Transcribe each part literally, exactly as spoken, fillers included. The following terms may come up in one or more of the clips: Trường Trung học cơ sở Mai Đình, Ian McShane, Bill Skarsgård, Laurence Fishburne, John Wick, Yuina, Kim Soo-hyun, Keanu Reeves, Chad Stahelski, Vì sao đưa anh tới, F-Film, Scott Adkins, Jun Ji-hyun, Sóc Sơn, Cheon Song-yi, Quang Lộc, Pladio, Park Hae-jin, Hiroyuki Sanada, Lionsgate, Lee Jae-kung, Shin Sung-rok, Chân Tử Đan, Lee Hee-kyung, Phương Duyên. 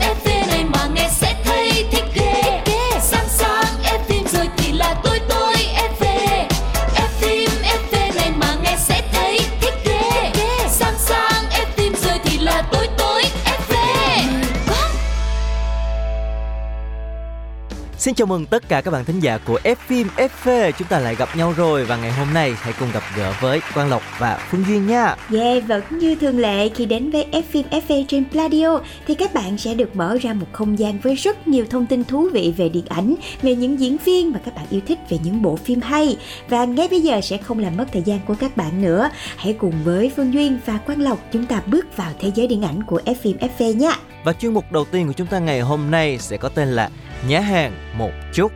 F-Film này mà nghe sẽ thấy thích ghê. Sáng sáng F-Film rồi thì là tôi tôi F-Film. F-Film, F-Film này mà nghe sẽ thấy thích ghê. Sáng sáng F-Film rồi thì là tôi tôi F-Film. Xin chào mừng tất cả các bạn thính giả của F-Film ép vê. Chúng ta lại gặp nhau rồi và ngày hôm nay hãy cùng gặp gỡ với Quang Lộc và Phương Duyên nha. Yeah, vẫn như thường lệ khi đến với F-Film ép vê trên Pladio thì các bạn sẽ được mở ra một không gian với rất nhiều thông tin thú vị về điện ảnh, về những diễn viên mà các bạn yêu thích, về những bộ phim hay. Và ngay bây giờ sẽ không làm mất thời gian của các bạn nữa. Hãy cùng với Phương Duyên và Quang Lộc chúng ta bước vào thế giới điện ảnh của F-Film ép vê nha. Và chuyên mục đầu tiên của chúng ta ngày hôm nay sẽ có tên là Nhá hàng một chút.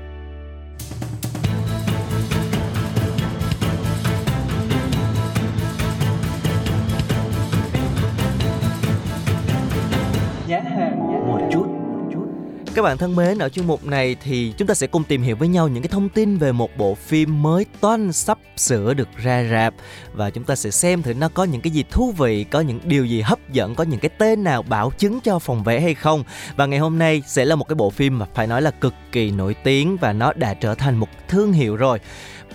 Nhá hàng một chút. Các bạn thân mến, ở chuyên mục này thì chúng ta sẽ cùng tìm hiểu với nhau những cái thông tin về một bộ phim mới toanh sắp sửa được ra rạp. Và chúng ta sẽ xem thử nó có những cái gì thú vị, có những điều gì hấp dẫn, có những cái tên nào bảo chứng cho phòng vé hay không. Và ngày hôm nay sẽ là một cái bộ phim mà phải nói là cực kỳ nổi tiếng và nó đã trở thành một thương hiệu rồi.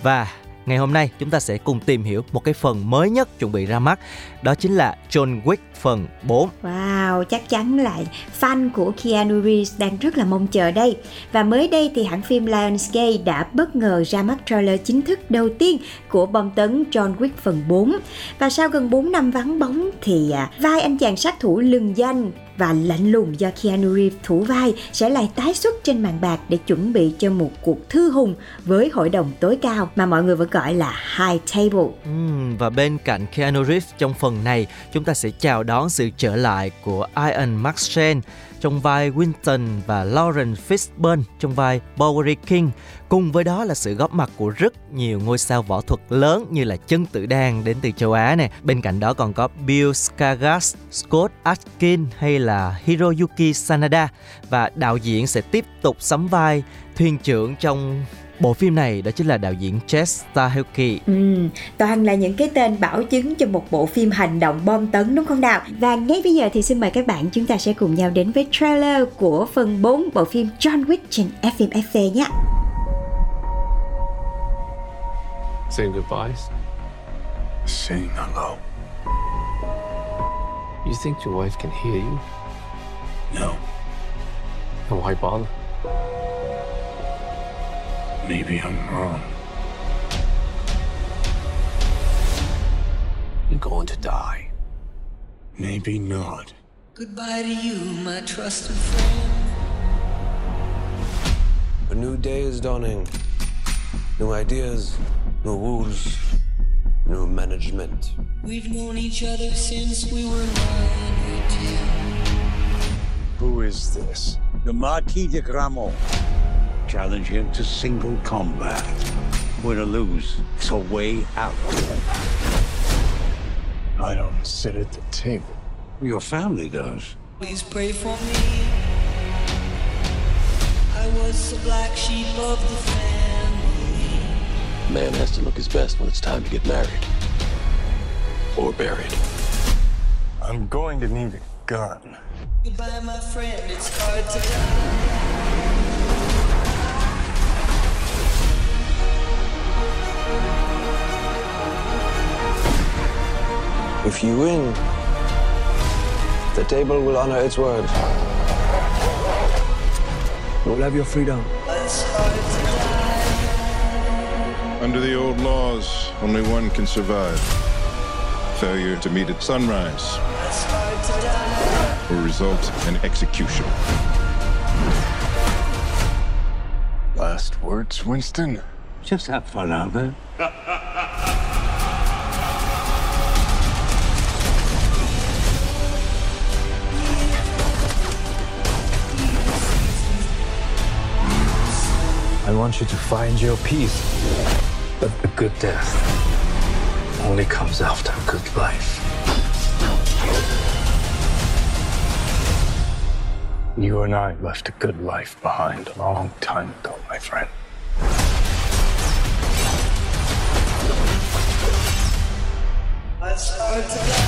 Và ngày hôm nay chúng ta sẽ cùng tìm hiểu một cái phần mới nhất chuẩn bị ra mắt. Đó chính là John Wick phần bốn. Wow, chắc chắn là fan của Keanu Reeves đang rất là mong chờ đây. Và mới đây thì hãng phim Lionsgate đã bất ngờ ra mắt trailer chính thức đầu tiên của bom tấn John Wick phần bốn. Và sau gần bốn năm vắng bóng thì vai anh chàng sát thủ lừng danh và lạnh lùng do Keanu Reeves thủ vai sẽ lại tái xuất trên màn bạc để chuẩn bị cho một cuộc thư hùng với hội đồng tối cao mà mọi người vẫn gọi là High Table. Ừ, và bên cạnh Keanu Reeves trong phần này, chúng ta sẽ chào đón sự trở lại của Ian McShane trong vai Winston và Laurence Fishburne trong vai Bowery King. Cùng với đó là sự góp mặt của rất nhiều ngôi sao võ thuật lớn như là Chân Tử Đan đến từ châu Á nè. Bên cạnh đó còn có Bill Skarsgård, Scott Adkins hay là Hiroyuki Sanada. Và đạo diễn sẽ tiếp tục sắm vai thuyền trưởng trong bộ phim này, đó chính là đạo diễn Chad Stahelski. Ừ, toàn là những cái tên bảo chứng cho một bộ phim hành động bom tấn đúng không nào? Và ngay bây giờ thì xin mời các bạn chúng ta sẽ cùng nhau đến với trailer của phần bốn bộ phim John Wick trên ép vê nhé. Saying goodbyes. Saying hello. You think your wife can hear you? No. Then why bother? Maybe I'm wrong. You're going to die. Maybe not. Goodbye to you, my trusted friend. A new day is dawning. New ideas, new rules, new management. We've known each other since we were nine or ten. Who is this? The Marquis de Gramont. Challenge him to single combat. Win or lose, it's a way out. I don't sit at the table. Your family does. Please pray for me. I was the black sheep of the family. Man has to look his best when it's time to get married. Or buried. I'm going to need a gun. Goodbye, my friend, it's hard to die. If you win, the table will honor its word. You will have your freedom. Under the old laws, only one can survive. Failure to meet at sunrise will result in execution. Last words, Winston? Just have fun out there. I want you to find your peace. But a good death only comes after a good life. You and I left a good life behind a long time ago, my friend. Let's start today.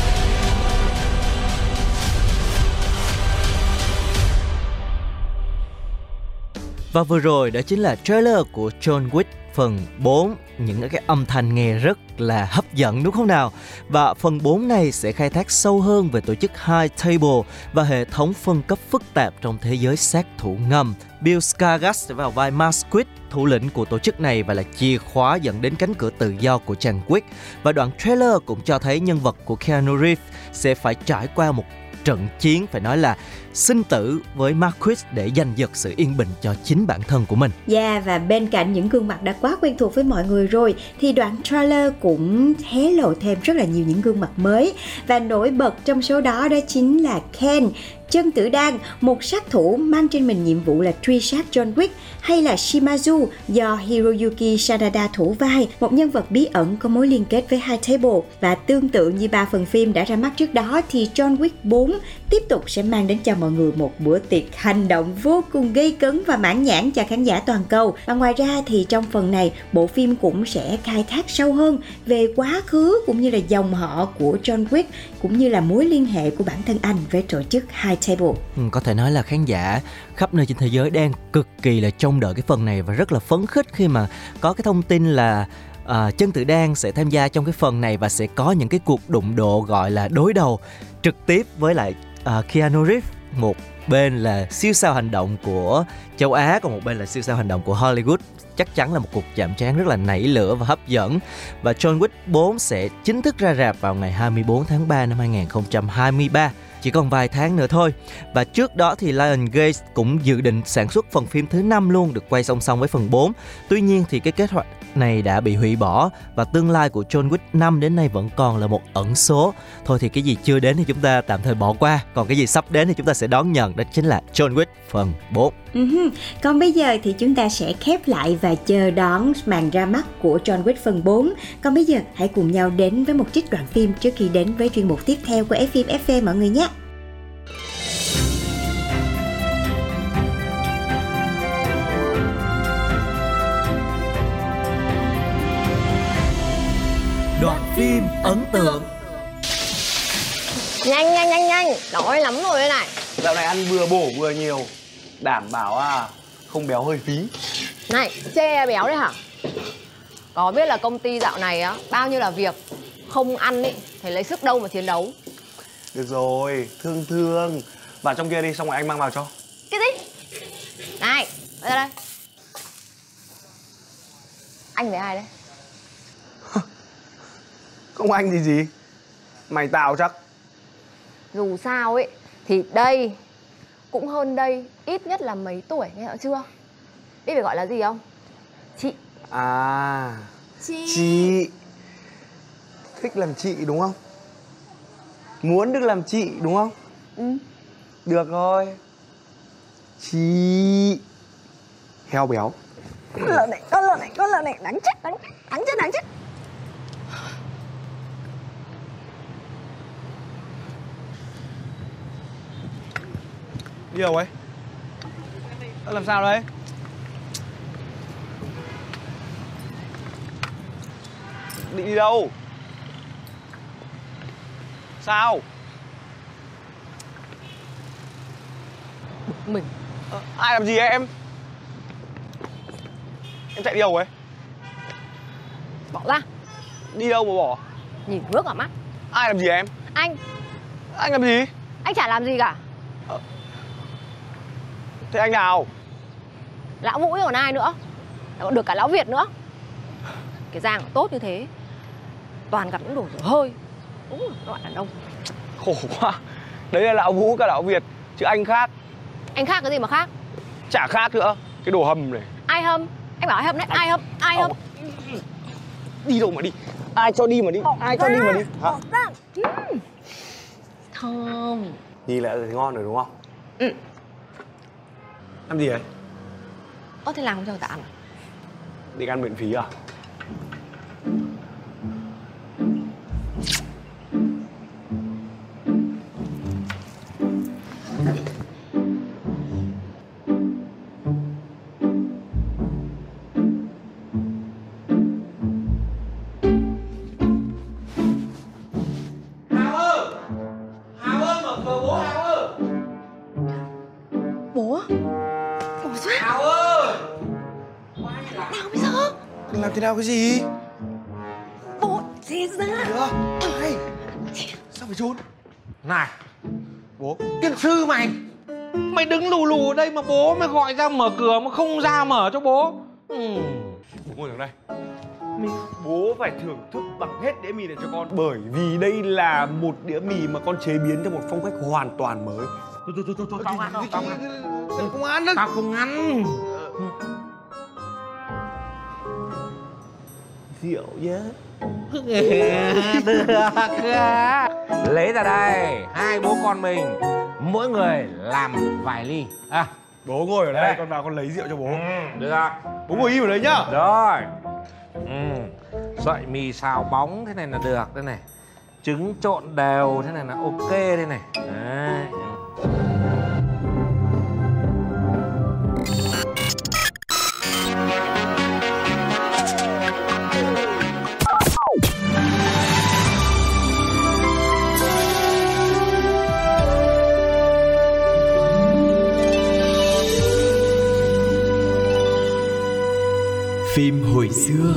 Và vừa rồi đó chính là trailer của John Wick phần bốn, những cái âm thanh nghe rất là hấp dẫn đúng không nào? Và phần bốn này sẽ khai thác sâu hơn về tổ chức High Table và hệ thống phân cấp phức tạp trong thế giới sát thủ ngầm. Bill Skarsgård sẽ vào vai Masquid, thủ lĩnh của tổ chức này và là chìa khóa dẫn đến cánh cửa tự do của chàng Wick. Và đoạn trailer cũng cho thấy nhân vật của Keanu Reeves sẽ phải trải qua một trận chiến phải nói là sinh tử với Marquis để giành giật sự yên bình cho chính bản thân của mình. Yeah, và bên cạnh những gương mặt đã quá quen thuộc với mọi người rồi thì đoạn trailer cũng hé lộ thêm rất là nhiều những gương mặt mới, và nổi bật trong số đó đó chính là Ken, Chân Tử Đan, một sát thủ mang trên mình nhiệm vụ là truy sát John Wick, hay là Shimazu do Hiroyuki Sanada thủ vai, một nhân vật bí ẩn có mối liên kết với High Table. Và tương tự như ba phần phim đã ra mắt trước đó thì John Wick bốn tiếp tục sẽ mang đến cho mọi người một bữa tiệc hành động vô cùng gây cấn và mãn nhãn cho khán giả toàn cầu. Và ngoài ra thì trong phần này, bộ phim cũng sẽ khai thác sâu hơn về quá khứ cũng như là dòng họ của John Wick, cũng như là mối liên hệ của bản thân anh với tổ chức High Table. Ừ, có thể nói là khán giả khắp nơi trên thế giới đang cực kỳ là trông đợi cái phần này và rất là phấn khích khi mà có cái thông tin là à, Chân Tử Đan sẽ tham gia trong cái phần này và sẽ có những cái cuộc đụng độ gọi là đối đầu trực tiếp với lại à, Keanu Reeves. Một bên là siêu sao hành động của châu Á, còn một bên là siêu sao hành động của Hollywood. Chắc chắn là một cuộc chạm trán rất là nảy lửa và hấp dẫn. Và John Wick bốn sẽ chính thức ra rạp vào ngày hai mươi bốn tháng ba năm hai không hai ba, chỉ còn vài tháng nữa thôi. Và trước đó thì Lionsgate cũng dự định sản xuất phần phim thứ năm luôn, được quay song song với phần bốn. Tuy nhiên thì cái kế hoạch này đã bị hủy bỏ và tương lai của John Wick năm đến nay vẫn còn là một ẩn số. Thôi thì cái gì chưa đến thì chúng ta tạm thời bỏ qua, còn cái gì sắp đến thì chúng ta sẽ đón nhận, đó chính là John Wick phần bốn. Uh-huh. Còn bây giờ thì chúng ta sẽ khép lại và chờ đón màn ra mắt của John Wick phần bốn. Còn bây giờ hãy cùng nhau đến với một trích đoạn phim trước khi đến với chuyên mục tiếp theo của F-Film ép vê mọi người nhé. Đoạn phim ấn tượng. Nhanh nhanh nhanh nhanh, đói lắm rồi đây này. Dạo này ăn vừa bổ vừa nhiều, đảm bảo à không béo hơi phí. Này, chê béo đấy hả? Có biết là công ty dạo này á, bao nhiêu là việc, không ăn ý thì lấy sức đâu mà chiến đấu. Được rồi, thương thương, vào trong kia đi, xong rồi anh mang vào cho. Cái gì? Này, đây đây. Anh với ai đấy? Không anh thì gì? Mày tao chắc. Dù sao ấy thì đây cũng hơn đây ít nhất là mấy tuổi, nghe rõ chưa? Biết phải gọi là gì không? Chị. À, chị. Chị thích làm chị đúng không? Muốn được làm chị đúng không? Ừ. Được rồi. Chị heo béo. Con lợn này, con lợn này, con lợn này, đáng chết, đáng chết, đáng chết, đáng chết. Đi đâu ấy? Đã làm sao đấy? Định đi đâu? Sao? Bực mình. À, ai làm gì ấy, em? Em chạy đi đâu ấy? Bỏ ra. Đi đâu mà bỏ? Nhìn bước vào mắt. Ai làm gì em? Anh. Anh làm gì? Anh chả làm gì cả. À. Thế anh nào? Lão Vũ còn ai nữa? Còn được cả Lão Việt nữa. Cái giang tốt như thế, toàn gặp những đồ dở hơi. Đúng rồi, các bạn đàn ông. Khổ quá. Đấy là Lão Vũ cả Lão Việt, chứ anh khác. Anh khác cái gì mà khác? Chả khác nữa, cái đồ hầm này. Ai hâm? Anh bảo ai hâm đấy, ai hâm, ai hâm. Đi đâu mà đi? Ai cho đi mà đi? Ai cho đi mà đi? Hả? Thơm. Nhìn lại thì ngon rồi đúng không? Ừ. Làm gì vậy? Ơ thế làm không cho người ta ăn à? Định ăn miễn phí à? Đừng làm thế nào cái gì? Bộ thế ra. Được. Hay. Sao phải trốn? Này. Bố. Tiên sư mày. Mày đứng lù lù ở đây mà bố mày gọi ra mở cửa mà không ra mở cho bố. Ừ. Bố ngồi đằng đây. Mình... Bố phải thưởng thức bằng hết đĩa mì này cho con. Bởi vì đây là một đĩa mì mà con chế biến theo một phong cách hoàn toàn mới. Thôi thôi thôi thôi. Tao ăn đâu. Tao không ăn đâu. Tao không ăn. Rượu nhá. Được. Lấy ra đây. Hai bố con mình mỗi người làm vài ly. À, bố ngồi ở đây, đây. Con vào con lấy rượu cho bố. Ừ, được. Bố ngồi im ở đấy nhá. Rồi. Ừ. Sợi mì xào bóng thế này là được đây này. Trứng trộn đều thế này là ok đây này. Đấy. Phim hồi xưa.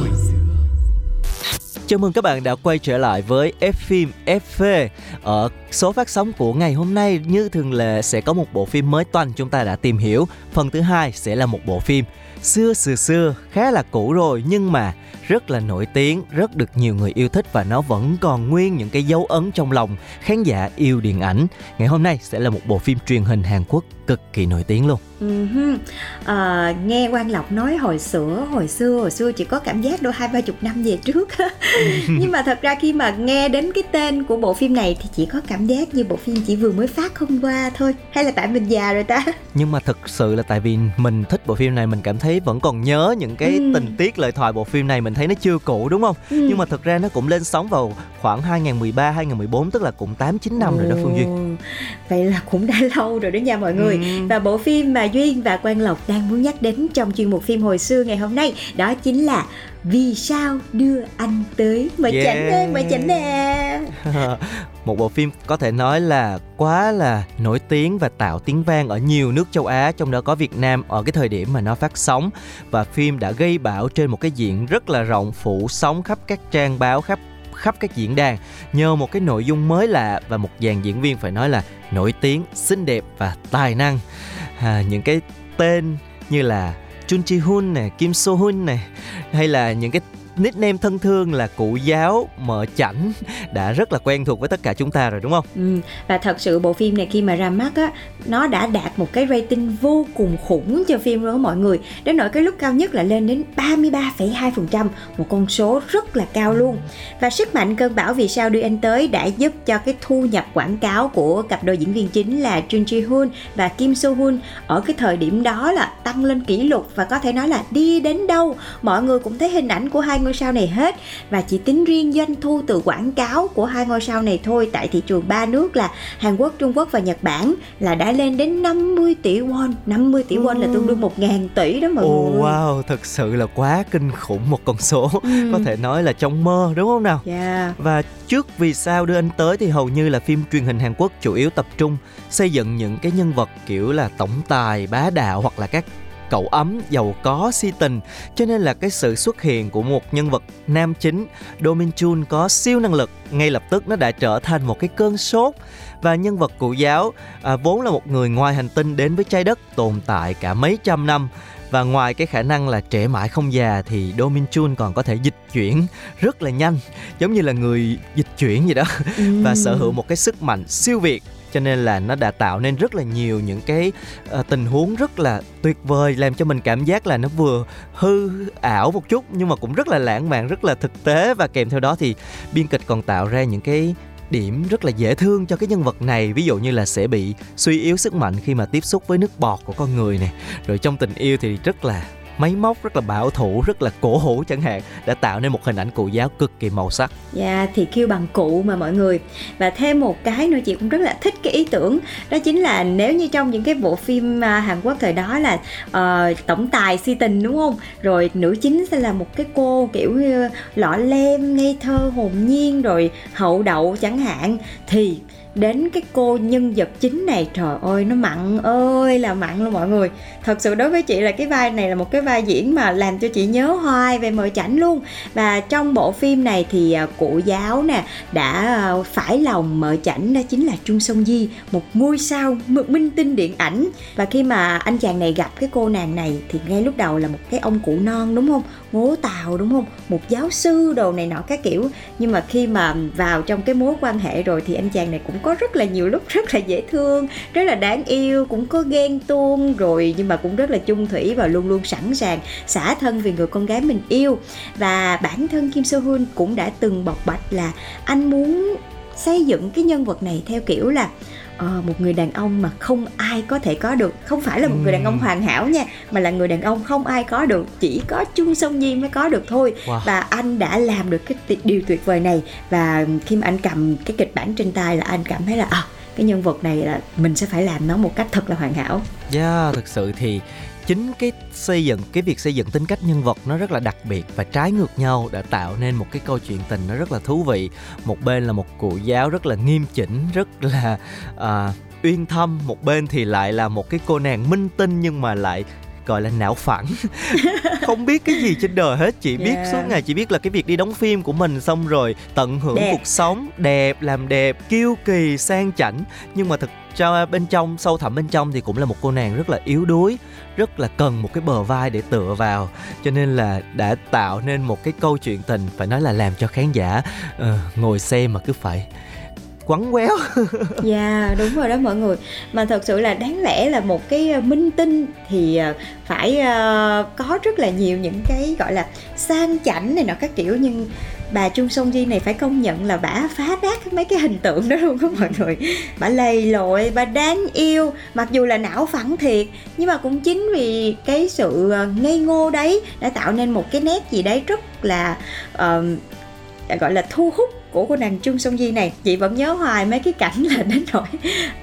Chào mừng các bạn đã quay trở lại với F-Film ép vê. Ở số phát sóng của ngày hôm nay, như thường lệ sẽ có một bộ phim mới toanh chúng ta đã tìm hiểu. Phần thứ hai sẽ là một bộ phim xưa xưa xưa, khá là cũ rồi nhưng mà rất là nổi tiếng, rất được nhiều người yêu thích và nó vẫn còn nguyên những cái dấu ấn trong lòng khán giả yêu điện ảnh. Ngày hôm nay sẽ là một bộ phim truyền hình Hàn Quốc cực kỳ nổi tiếng luôn. Uh-huh. À, nghe Quang Lộc nói hồi xưa, hồi xưa, hồi xưa chỉ có cảm giác đôi hai ba chục năm về trước. Nhưng mà thật ra khi mà nghe đến cái tên của bộ phim này thì chỉ có cảm giác như bộ phim chỉ vừa mới phát hôm qua thôi. Hay là tại mình già rồi ta? Nhưng mà thật sự là tại vì mình thích bộ phim này, mình cảm thấy vẫn còn nhớ những cái ừ. tình tiết lời thoại bộ phim này, mình thấy nó chưa cũ đúng không? Ừ. Nhưng mà thật ra nó cũng lên sóng vào khoảng hai nghìn mười ba, hai nghìn mười bốn, tức là cũng tám chín năm ừ. rồi đó Phương Duyên. Vậy là cũng đã lâu rồi đó nha mọi người. Ừ. Và bộ phim mà Duyên và Quang Lộc đang muốn nhắc đến trong chuyên mục phim hồi xưa ngày hôm nay đó chính là Vì Sao Đưa Anh Tới. Mời yeah. Chảnh ơi, mời Chảnh nè. Một bộ phim có thể nói là quá là nổi tiếng và tạo tiếng vang ở nhiều nước châu Á, trong đó có Việt Nam ở cái thời điểm mà nó phát sóng. Và phim đã gây bão trên một cái diện rất là rộng, phủ sóng khắp các trang báo, khắp khắp các diễn đàn nhờ một cái nội dung mới lạ và một dàn diễn viên phải nói là nổi tiếng, xinh đẹp và tài năng. À, những cái tên như là Jun Ji-hyun này, Kim Soo-hyun này, hay là những cái nickname thân thương là cụ giáo, mợ chảnh đã rất là quen thuộc với tất cả chúng ta rồi đúng không? Ừ, và thật sự bộ phim này khi mà ra mắt á, nó đã đạt một cái rating vô cùng khủng cho phim luôn mọi người. Đến nỗi cái lúc cao nhất là lên đến ba mươi ba phẩy hai phần trăm, một con số rất là cao luôn. Và sức mạnh cơn bão Vì Sao Đưa Anh Tới đã giúp cho cái thu nhập quảng cáo của cặp đôi diễn viên chính là Jun Ji-hyun và Kim Soo-hyun ở cái thời điểm đó là tăng lên kỷ lục, và có thể nói là đi đến đâu mọi người cũng thấy hình ảnh của hai ngôi sao này hết. Và chỉ tính riêng doanh thu từ quảng cáo của hai ngôi sao này thôi tại thị trường ba nước là Hàn Quốc, Trung Quốc và Nhật Bản là đã lên đến năm mươi tỷ won. Năm mươi tỷ won là tương đương một nghìn tỷ đó mọi oh, người. Wow, thật sự là quá kinh khủng một con số. ừ. Có thể nói là trong mơ đúng không nào? yeah. Và trước Vì Sao Đưa Anh Tới thì hầu như là phim truyền hình Hàn Quốc chủ yếu tập trung xây dựng những cái nhân vật kiểu là tổng tài, bá đạo hoặc là các cậu ấm, giàu có, si tình. Cho nên là cái sự xuất hiện của một nhân vật nam chính Do Min Chun có siêu năng lực ngay lập tức nó đã trở thành một cái cơn sốt. Và nhân vật cụ giáo à, vốn là một người ngoài hành tinh đến với trái đất tồn tại cả mấy trăm năm. Và ngoài cái khả năng là trẻ mãi không già thì Do Min Chun còn có thể dịch chuyển rất là nhanh, giống như là người dịch chuyển gì đó. ừ. Và sở hữu một cái sức mạnh siêu việt, cho nên là nó đã tạo nên rất là nhiều những cái uh, tình huống rất là tuyệt vời, làm cho mình cảm giác là nó vừa hư ảo một chút nhưng mà cũng rất là lãng mạn, rất là thực tế. Và kèm theo đó thì biên kịch còn tạo ra những cái điểm rất là dễ thương cho cái nhân vật này, ví dụ như là sẽ bị suy yếu sức mạnh khi mà tiếp xúc với nước bọt của con người này, rồi trong tình yêu thì rất là máy móc, rất là bảo thủ, rất là cổ hủ chẳng hạn, đã tạo nên một hình ảnh cụ giáo cực kỳ màu sắc. Dạ, yeah, thì kêu bằng cụ mà mọi người. Và thêm một cái nữa chị cũng rất là thích cái ý tưởng, đó chính là nếu như trong những cái bộ phim Hàn Quốc thời đó là uh, tổng tài si tình đúng không? Rồi nữ chính sẽ là một cái cô kiểu lọ lem, ngây thơ, hồn nhiên, rồi hậu đậu chẳng hạn, thì đến cái cô nhân vật chính này, trời ơi nó mặn ơi là mặn luôn mọi người. Thật sự đối với chị là cái vai này là một cái vai diễn mà làm cho chị nhớ hoài về Mờ Chảnh luôn. Và trong bộ phim này thì cụ giáo nè đã phải lòng Mờ Chảnh, đó chính là Cheon Song-yi, một ngôi sao, một minh tinh điện ảnh. Và khi mà anh chàng này gặp cái cô nàng này thì ngay lúc đầu là một cái ông cụ non đúng không, ngố tàu đúng không, một giáo sư đồ này nọ các kiểu. Nhưng mà khi mà vào trong cái mối quan hệ rồi thì anh chàng này cũng có rất là nhiều lúc rất là dễ thương, rất là đáng yêu, cũng có ghen tuông rồi nhưng mà cũng rất là chung thủy và luôn luôn sẵn sàng xả thân vì người con gái mình yêu. Và bản thân Kim Soo-hyun cũng đã từng bộc bạch là anh muốn xây dựng cái nhân vật này theo kiểu là Ờ, một người đàn ông mà không ai có thể có được. Không phải là một người đàn ông hoàn hảo nha, mà là người đàn ông không ai có được, chỉ có Cheon Song-yi mới có được thôi. Wow. Và anh đã làm được cái điều tuyệt vời này. Và khi mà anh cầm cái kịch bản trên tay là anh cảm thấy là à, cái nhân vật này là mình sẽ phải làm nó một cách thật là hoàn hảo. Yeah, thực sự thì chính cái xây dựng, cái việc xây dựng tính cách nhân vật nó rất là đặc biệt và trái ngược nhau đã tạo nên một cái câu chuyện tình nó rất là thú vị. Một bên là một cụ giáo rất là nghiêm chỉnh, rất là uh, uyên thâm, một bên thì lại là một cái cô nàng minh tinh nhưng mà lại gọi là não phẳng không biết cái gì trên đời hết. Chị yeah. biết suốt ngày chỉ biết là cái việc đi đóng phim của mình, xong rồi tận hưởng đẹp. Cuộc sống đẹp, làm đẹp, kiêu kỳ, sang chảnh. Nhưng mà thực ra bên trong, sâu thẳm bên trong thì cũng là một cô nàng rất là yếu đuối, rất là cần một cái bờ vai để tựa vào. Cho nên là đã tạo nên một cái câu chuyện tình phải nói là làm cho khán giả uh, ngồi xem mà cứ phải quắn quéo. Dạ yeah, đúng rồi đó mọi người. Mà thật sự là đáng lẽ là một cái minh tinh thì phải uh, có rất là nhiều những cái gọi là sang chảnh này nọ các kiểu, nhưng bà Cheon Song-yi này phải công nhận là bả phá đát mấy cái hình tượng đó luôn đó mọi người. Bả lầy lội, bả đáng yêu, mặc dù là não phẳng thiệt, nhưng mà cũng chính vì cái sự ngây ngô đấy đã tạo nên một cái nét gì đấy rất là uh, gọi là thu hút của cô nàng Cheon Song-yi này. Chị vẫn nhớ hoài mấy cái cảnh là đến nỗi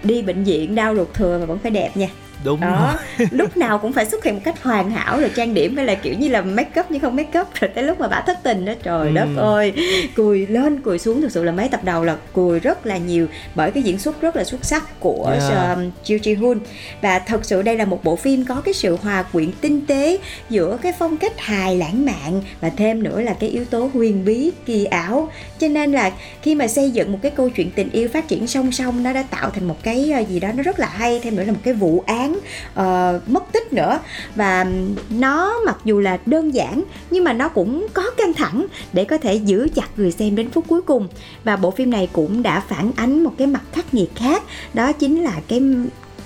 đi bệnh viện đau ruột thừa mà vẫn phải đẹp nha. Đúng đó, lúc nào cũng phải xuất hiện một cách hoàn hảo, rồi trang điểm hay là kiểu như là make up nhưng không make up, rồi tới lúc mà bả thất tình đó trời ừ. đất ơi, cùi lên cùi xuống. Thực sự là mấy tập đầu là cùi rất là nhiều bởi cái diễn xuất rất là xuất sắc của yeah. um, Jun Ji-hyun. Và thật sự đây là một bộ phim có cái sự hòa quyện tinh tế giữa cái phong cách hài lãng mạn và thêm nữa là cái yếu tố huyền bí kỳ ảo. Cho nên là khi mà xây dựng một cái câu chuyện tình yêu phát triển song song, nó đã tạo thành một cái gì đó nó rất là hay, thêm nữa là một cái vụ án Uh, mất tích nữa. Và nó mặc dù là đơn giản nhưng mà nó cũng có căng thẳng để có thể giữ chặt người xem đến phút cuối cùng. Và bộ phim này cũng đã phản ánh một cái mặt khắc nghiệt khác, đó chính là cái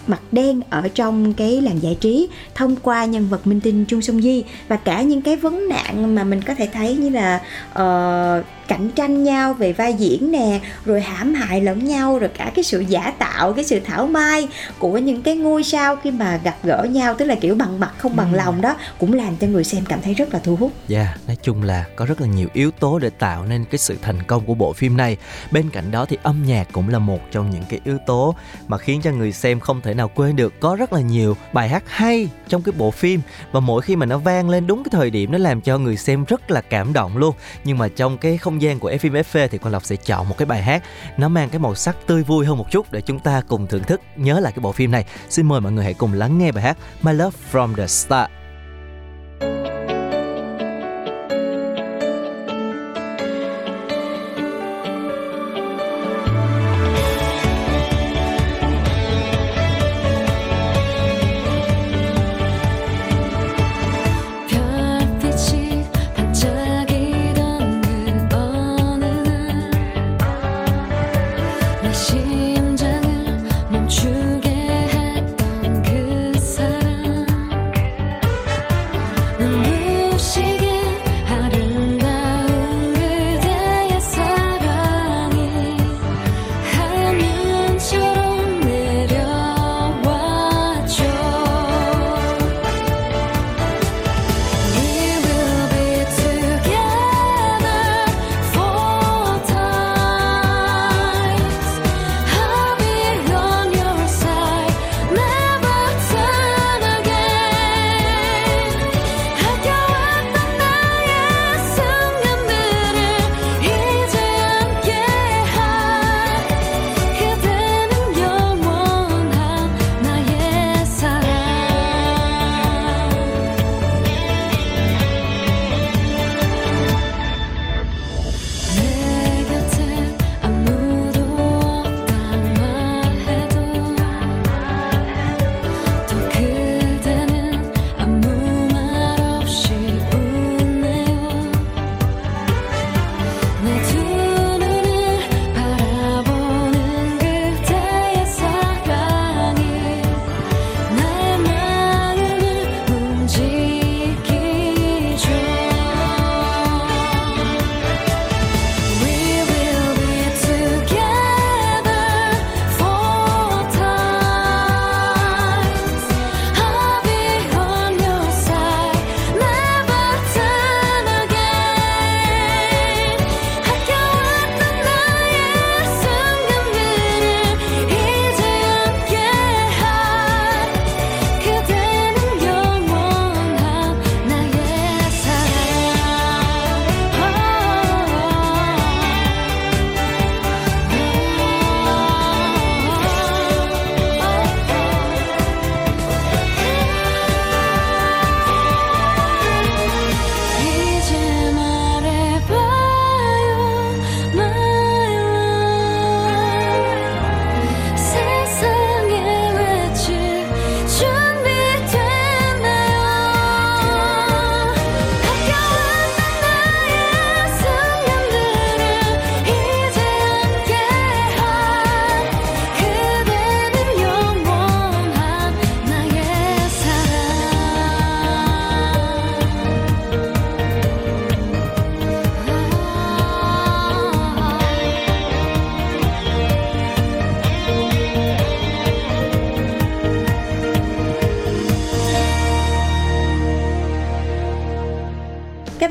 mặt đen ở trong cái làng giải trí thông qua nhân vật minh tinh Cheon Song-yi và cả những cái vấn nạn mà mình có thể thấy như là uh, cạnh tranh nhau về vai diễn nè, rồi hãm hại lẫn nhau, rồi cả cái sự giả tạo, cái sự thảo mai của những cái ngôi sao khi mà gặp gỡ nhau, tức là kiểu bằng mặt không bằng ừ. lòng đó, cũng làm cho người xem cảm thấy rất là thu hút. Dạ, yeah, nói chung là có rất là nhiều yếu tố để tạo nên cái sự thành công của bộ phim này. Bên cạnh đó thì âm nhạc cũng là một trong những cái yếu tố mà khiến cho người xem không thể nào quên được. Có rất là nhiều bài hát hay trong cái bộ phim và mỗi khi mà nó vang lên đúng cái thời điểm nó làm cho người xem rất là cảm động luôn. Nhưng mà trong cái không gian của F-Film ép pê thì Quang Lộc sẽ chọn một cái bài hát nó mang cái màu sắc tươi vui hơn một chút để chúng ta cùng thưởng thức, nhớ lại cái bộ phim này. Xin mời mọi người hãy cùng lắng nghe bài hát My Love From The Start.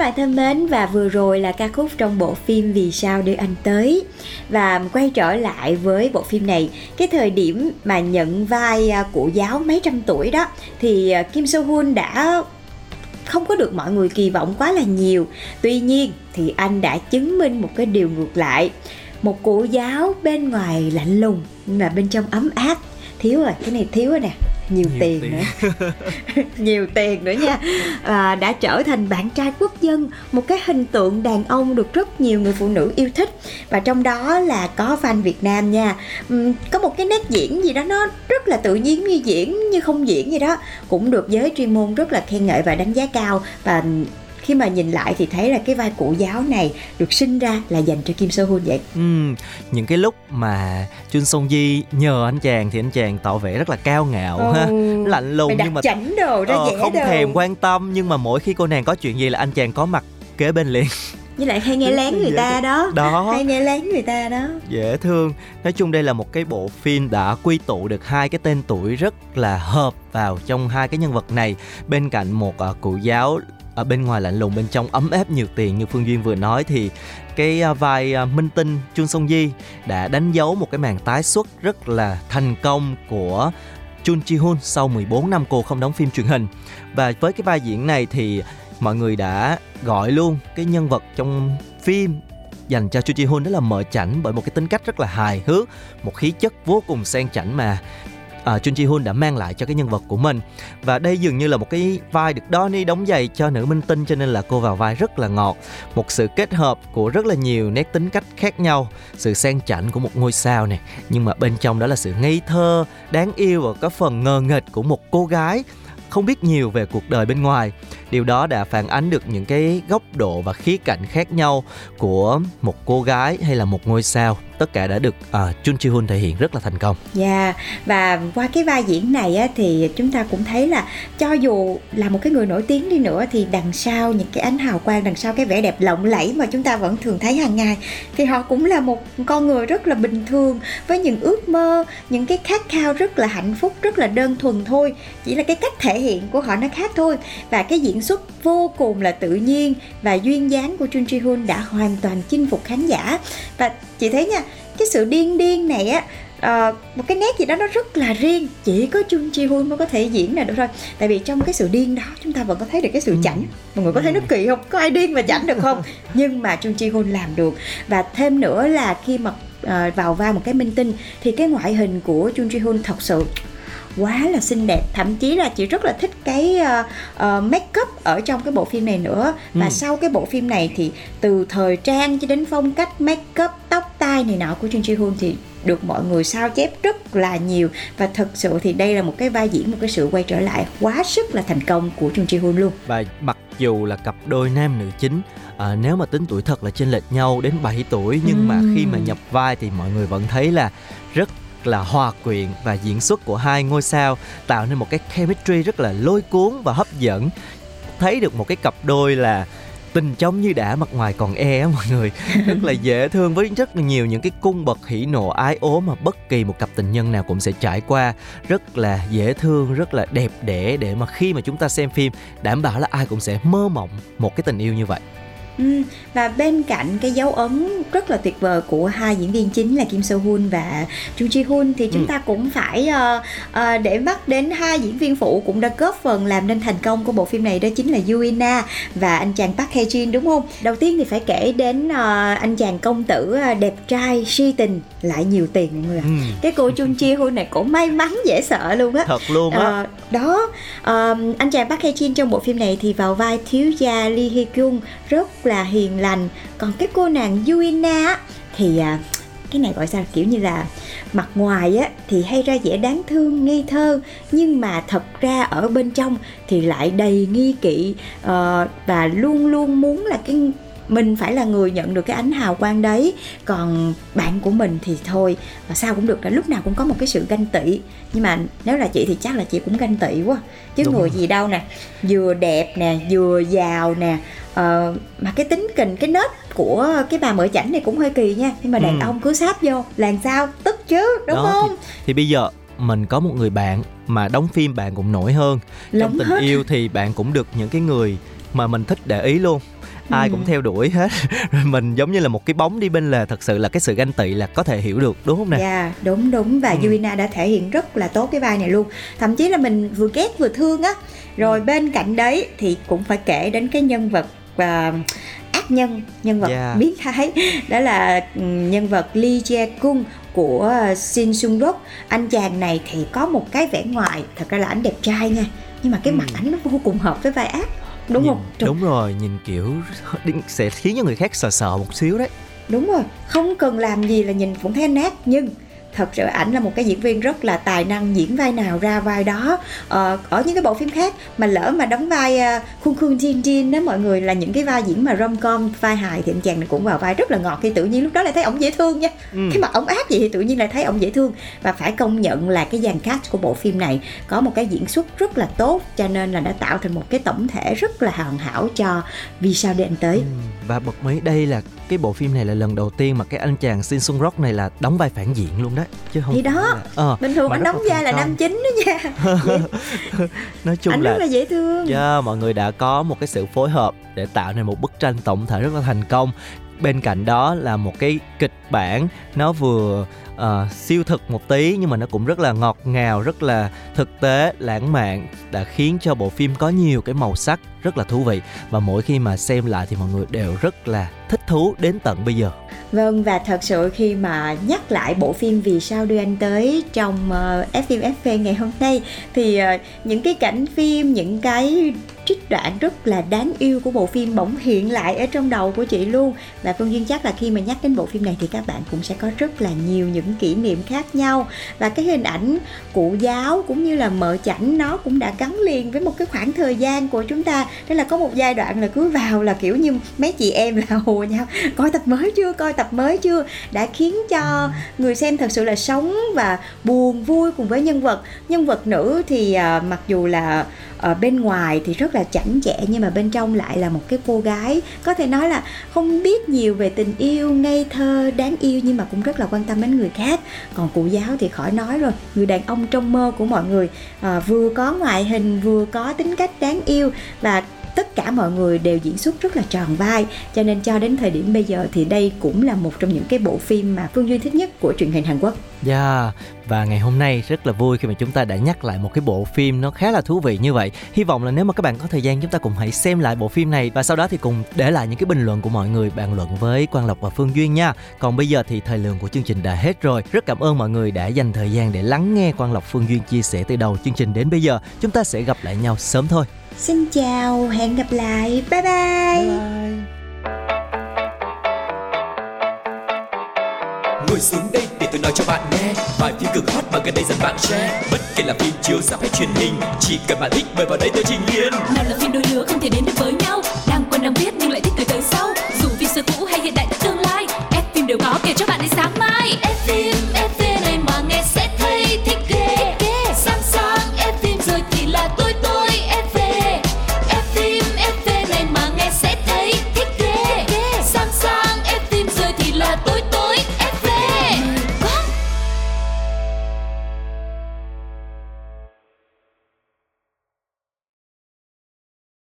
bạn thân mến, và vừa rồi là ca khúc trong bộ phim Vì sao đưa anh tới. Và quay trở lại với bộ phim này, cái thời điểm mà nhận vai cụ giáo mấy trăm tuổi đó thì Kim Soo-hyun đã không có được mọi người kỳ vọng quá là nhiều. Tuy nhiên thì anh đã chứng minh một cái điều ngược lại. Một cụ giáo bên ngoài lạnh lùng nhưng mà bên trong ấm áp. Thiếu rồi, cái này thiếu rồi nè. Nhiều, nhiều tiền, tiền nữa nhiều tiền nữa nha. À, đã trở thành bạn trai quốc dân, một cái hình tượng đàn ông được rất nhiều người phụ nữ yêu thích, và trong đó là có fan Việt Nam nha. Uhm, có một cái nét diễn gì đó nó rất là tự nhiên, như diễn như không diễn gì đó, cũng được giới chuyên môn rất là khen ngợi và đánh giá cao. Và khi mà nhìn lại thì thấy là cái vai cụ giáo này được sinh ra là dành cho Kim Soo-hyun vậy. Ừ, những cái lúc mà Cheon Song-yi nhờ anh chàng thì anh chàng tỏ vẻ rất là cao ngạo, ừ, ha, lạnh lùng nhưng mà chảnh đồ ra, ờ, dễ không đồ, thèm quan tâm. Nhưng mà mỗi khi cô nàng có chuyện gì là anh chàng có mặt kế bên liền. Với lại hay nghe lén người ta đó. đó Hay nghe lén người ta đó. Dễ thương. Nói chung đây là một cái bộ phim đã quy tụ được hai cái tên tuổi rất là hợp vào trong hai cái nhân vật này. Bên cạnh một uh, cụ giáo ở bên ngoài lạnh lùng, bên trong ấm áp nhiều tiền như Phương Duyên vừa nói, thì cái vai minh tinh Cheon Song-yi đã đánh dấu một cái màn tái xuất rất là thành công của Jun Ji-hyun sau mười bốn năm cô không đóng phim truyền hình. Và với cái vai diễn này thì mọi người đã gọi luôn cái nhân vật trong phim dành cho Cheon Ji-hyun đó là mợ chảnh, bởi một cái tính cách rất là hài hước, một khí chất vô cùng sang chảnh mà À, Jun Ji-hyun đã mang lại cho cái nhân vật của mình. Và đây dường như là một cái vai được Donnie đóng giày cho nữ minh tinh, cho nên là cô vào vai rất là ngọt. Một sự kết hợp của rất là nhiều nét tính cách khác nhau, sự sang chảnh của một ngôi sao này, nhưng mà bên trong đó là sự ngây thơ, đáng yêu và có phần ngờ nghịch của một cô gái không biết nhiều về cuộc đời bên ngoài. Điều đó đã phản ánh được những cái góc độ và khía cạnh khác nhau của một cô gái hay là một ngôi sao. Tất cả đã được uh, Jun Ji-hyun thể hiện rất là thành công. Yeah. Và qua cái vai diễn này á, thì chúng ta cũng thấy là cho dù là một cái người nổi tiếng đi nữa thì đằng sau những cái ánh hào quang, đằng sau cái vẻ đẹp lộng lẫy mà chúng ta vẫn thường thấy hàng ngày, thì họ cũng là một con người rất là bình thường, với những ước mơ, những cái khát khao rất là hạnh phúc, rất là đơn thuần thôi. Chỉ là cái cách thể hiện của họ nó khác thôi. Và cái diễn xuất vô cùng là tự nhiên và duyên dáng của Jun Ji-hyun đã hoàn toàn chinh phục khán giả. Và chị thấy nha, cái sự điên điên này á, uh, một cái nét gì đó nó rất là riêng, chỉ có Jun Ji-hyun mới có thể diễn này được thôi. Tại vì trong cái sự điên đó chúng ta vẫn có thấy được cái sự chảnh. Mọi người có thấy nó kỳ không? Có ai điên mà chảnh được không? Nhưng mà Jun Ji-hyun làm được. Và thêm nữa là khi mà uh, vào vai một cái minh tinh thì cái ngoại hình của Jun Ji-hyun thật sự quá là xinh đẹp. Thậm chí là chị rất là thích cái uh, uh, make up ở trong cái bộ phim này nữa. Và ừ. sau cái bộ phim này thì từ thời trang cho đến phong cách make up, tóc tai này nọ của Jun Ji-hyun thì được mọi người sao chép rất là nhiều. Và thật sự thì đây là một cái vai diễn, một cái sự quay trở lại quá sức là thành công của Jun Ji-hyun luôn. Và mặc dù là cặp đôi nam nữ chính, à, nếu mà tính tuổi thật là chênh lệch nhau đến bảy tuổi, nhưng ừ. mà khi mà nhập vai thì mọi người vẫn thấy là rất là hòa quyện, và diễn xuất của hai ngôi sao tạo nên một cái chemistry rất là lôi cuốn và hấp dẫn. Thấy được một cái cặp đôi là tình trong như đã, mặt ngoài còn e á mọi người. Rất là dễ thương, với rất là nhiều những cái cung bậc hỉ nộ ái ố mà bất kỳ một cặp tình nhân nào cũng sẽ trải qua. Rất là dễ thương, rất là đẹp đẽ, để mà khi mà chúng ta xem phim đảm bảo là ai cũng sẽ mơ mộng một cái tình yêu như vậy. Ừ, và bên cạnh cái dấu ấn rất là tuyệt vời của hai diễn viên chính là Kim Soo-hyun và Jun Ji-hyun thì chúng ta cũng phải uh, uh, để mắt đến hai diễn viên phụ cũng đã góp phần làm nên thành công của bộ phim này, đó chính là Yuina và anh chàng Park Hae-jin, đúng không? Đầu tiên thì phải kể đến uh, anh chàng công tử đẹp trai, si tình, lại nhiều tiền mọi người ạ. Ừ. Cái cô Jun Ji-hyun này cũng may mắn dễ sợ luôn á. Thật luôn á. Uh, đó, uh, anh chàng Park Hae-jin trong bộ phim này thì vào vai thiếu gia Lee Hee-kyung, rất là hiền lành. Còn cái cô nàng Yuina thì cái này gọi sao, kiểu như là mặt ngoài á thì hay ra vẻ đáng thương ngây thơ, nhưng mà thật ra ở bên trong thì lại đầy nghi kỵ, uh, và luôn luôn muốn là cái mình phải là người nhận được cái ánh hào quang đấy, còn bạn của mình thì thôi mà sao cũng được, là lúc nào cũng có một cái sự ganh tị. Nhưng mà nếu là chị thì chắc là chị cũng ganh tị quá chứ. Đúng người rồi. Gì đâu nè, vừa đẹp nè, vừa giàu nè, ờ, mà cái tính kình, cái nết của cái bà mợ chảnh này cũng hơi kỳ nha. Nhưng mà đàn ừ. ông cứ sáp vô làm sao tức chứ, đúng đó, không thì, thì bây giờ mình có một người bạn mà đóng phim bạn cũng nổi hơn. Lắm trong tình hết. Yêu thì bạn cũng được những cái người mà mình thích để ý luôn. ai cũng theo đuổi hết. Rồi mình giống như là một cái bóng đi bên lề. Thật sự là cái sự ganh tị là có thể hiểu được, đúng không nè? Dạ, đúng đúng. Và Yuina đã thể hiện rất là tốt cái vai này luôn. Thậm chí là mình vừa ghét vừa thương á. Rồi bên cạnh đấy thì cũng phải kể đến cái nhân vật và ác nhân, nhân vật yeah. biến thái, đó là nhân vật Lee Jae-kung của Shin Sung-rok. Anh chàng này thì có một cái vẻ ngoài, thật ra là ảnh đẹp trai nha, nhưng mà cái mặt ảnh nó vô cùng hợp với vai ác, đúng nhìn, không? Đúng rồi, nhìn kiểu sẽ khiến cho người khác sợ sợ một xíu đấy. Đúng rồi, không cần làm gì là nhìn cũng thấy nát, nhưng thật sự ảnh là một cái diễn viên rất là tài năng, diễn vai nào ra vai đó. Ờ, ở những cái bộ phim khác mà lỡ mà đóng vai uh, Khung Khung Jin Jin đó mọi người, là những cái vai diễn mà rom-com, vai hài thì anh chàng này cũng vào vai rất là ngọt, thì tự nhiên lúc đó lại thấy ổng dễ thương nha. Ừ. Cái mặt ổng ác vậy thì tự nhiên lại thấy ổng dễ thương. Và phải công nhận là cái dàn cast của bộ phim này có một cái diễn xuất rất là tốt, cho nên là đã tạo thành một cái tổng thể rất là hoàn hảo cho Vì sao đưa anh tới. Ừ. Và bật mí đây là cái bộ phim này là lần đầu tiên mà cái anh chàng Shin Sung-rok này là đóng vai phản diện luôn đó, chứ không thì đó là... ờ, bình thường anh đóng vai là nam chính đó nha. Nói chung anh là... rất là dễ thương. Yeah, mọi người đã có một cái sự phối hợp để tạo nên một bức tranh tổng thể rất là thành công. Bên cạnh đó là một cái kịch bản nó vừa uh, siêu thực một tí, nhưng mà nó cũng rất là ngọt ngào, rất là thực tế, lãng mạn, đã khiến cho bộ phim có nhiều cái màu sắc rất là thú vị. Và mỗi khi mà xem lại thì mọi người đều rất là thích thú đến tận bây giờ. Vâng, và thật sự khi mà nhắc lại bộ phim Vì sao đưa anh tới trong F-Film ép pê ngày hôm nay, thì uh, những cái cảnh phim, những cái trích đoạn rất là đáng yêu của bộ phim bỗng hiện lại ở trong đầu của chị luôn. Và Phương Duyên chắc là khi mà nhắc đến bộ phim này thì các bạn cũng sẽ có rất là nhiều những kỷ niệm khác nhau. Và cái hình ảnh cụ giáo cũng như là mợ chảnh nó cũng đã gắn liền với một cái khoảng thời gian của chúng ta. Nên là có một giai đoạn là cứ vào là kiểu như mấy chị em là hùa nhau, coi tập mới chưa, coi tập mới chưa, đã khiến cho người xem thật sự là sống và buồn vui cùng với nhân vật. Nhân vật nữ thì à, mặc dù là ở bên ngoài thì rất là chảnh chẽ, nhưng mà bên trong lại là một cái cô gái có thể nói là không biết nhiều về tình yêu, ngây thơ, đáng yêu, nhưng mà cũng rất là quan tâm đến người khác. Còn cụ giáo thì khỏi nói rồi, người đàn ông trong mơ của mọi người, à, vừa có ngoại hình vừa có tính cách đáng yêu, và tất cả mọi người đều diễn xuất rất là tròn vai. Cho nên cho đến thời điểm bây giờ thì đây cũng là một trong những cái bộ phim mà Phương Duyên thích nhất của truyền hình Hàn Quốc. Yeah. Và ngày hôm nay rất là vui khi mà chúng ta đã nhắc lại một cái bộ phim nó khá là thú vị như vậy. Hy vọng là nếu mà các bạn có thời gian, chúng ta cùng hãy xem lại bộ phim này, và sau đó thì cùng để lại những cái bình luận của mọi người, bàn luận với Quang Lộc và Phương Duyên nha. Còn bây giờ thì thời lượng của chương trình đã hết rồi. Rất cảm ơn mọi người đã dành thời gian để lắng nghe Quang Lộc, Phương Duyên chia sẻ từ đầu chương trình đến bây giờ. Chúng ta sẽ gặp lại nhau sớm thôi. Xin chào, hẹn gặp lại. Bye bye, bye. Ngồi xuống đây để tôi nói cho bạn nghe bài phim cực hot mà gần đây dần bạn share. Bất kể là phim chiếu rạp hay truyền hình, chỉ cần bạn thích mời vào đây tôi trình liền. Nào là phim đôi lứa không thể đến được với nhau,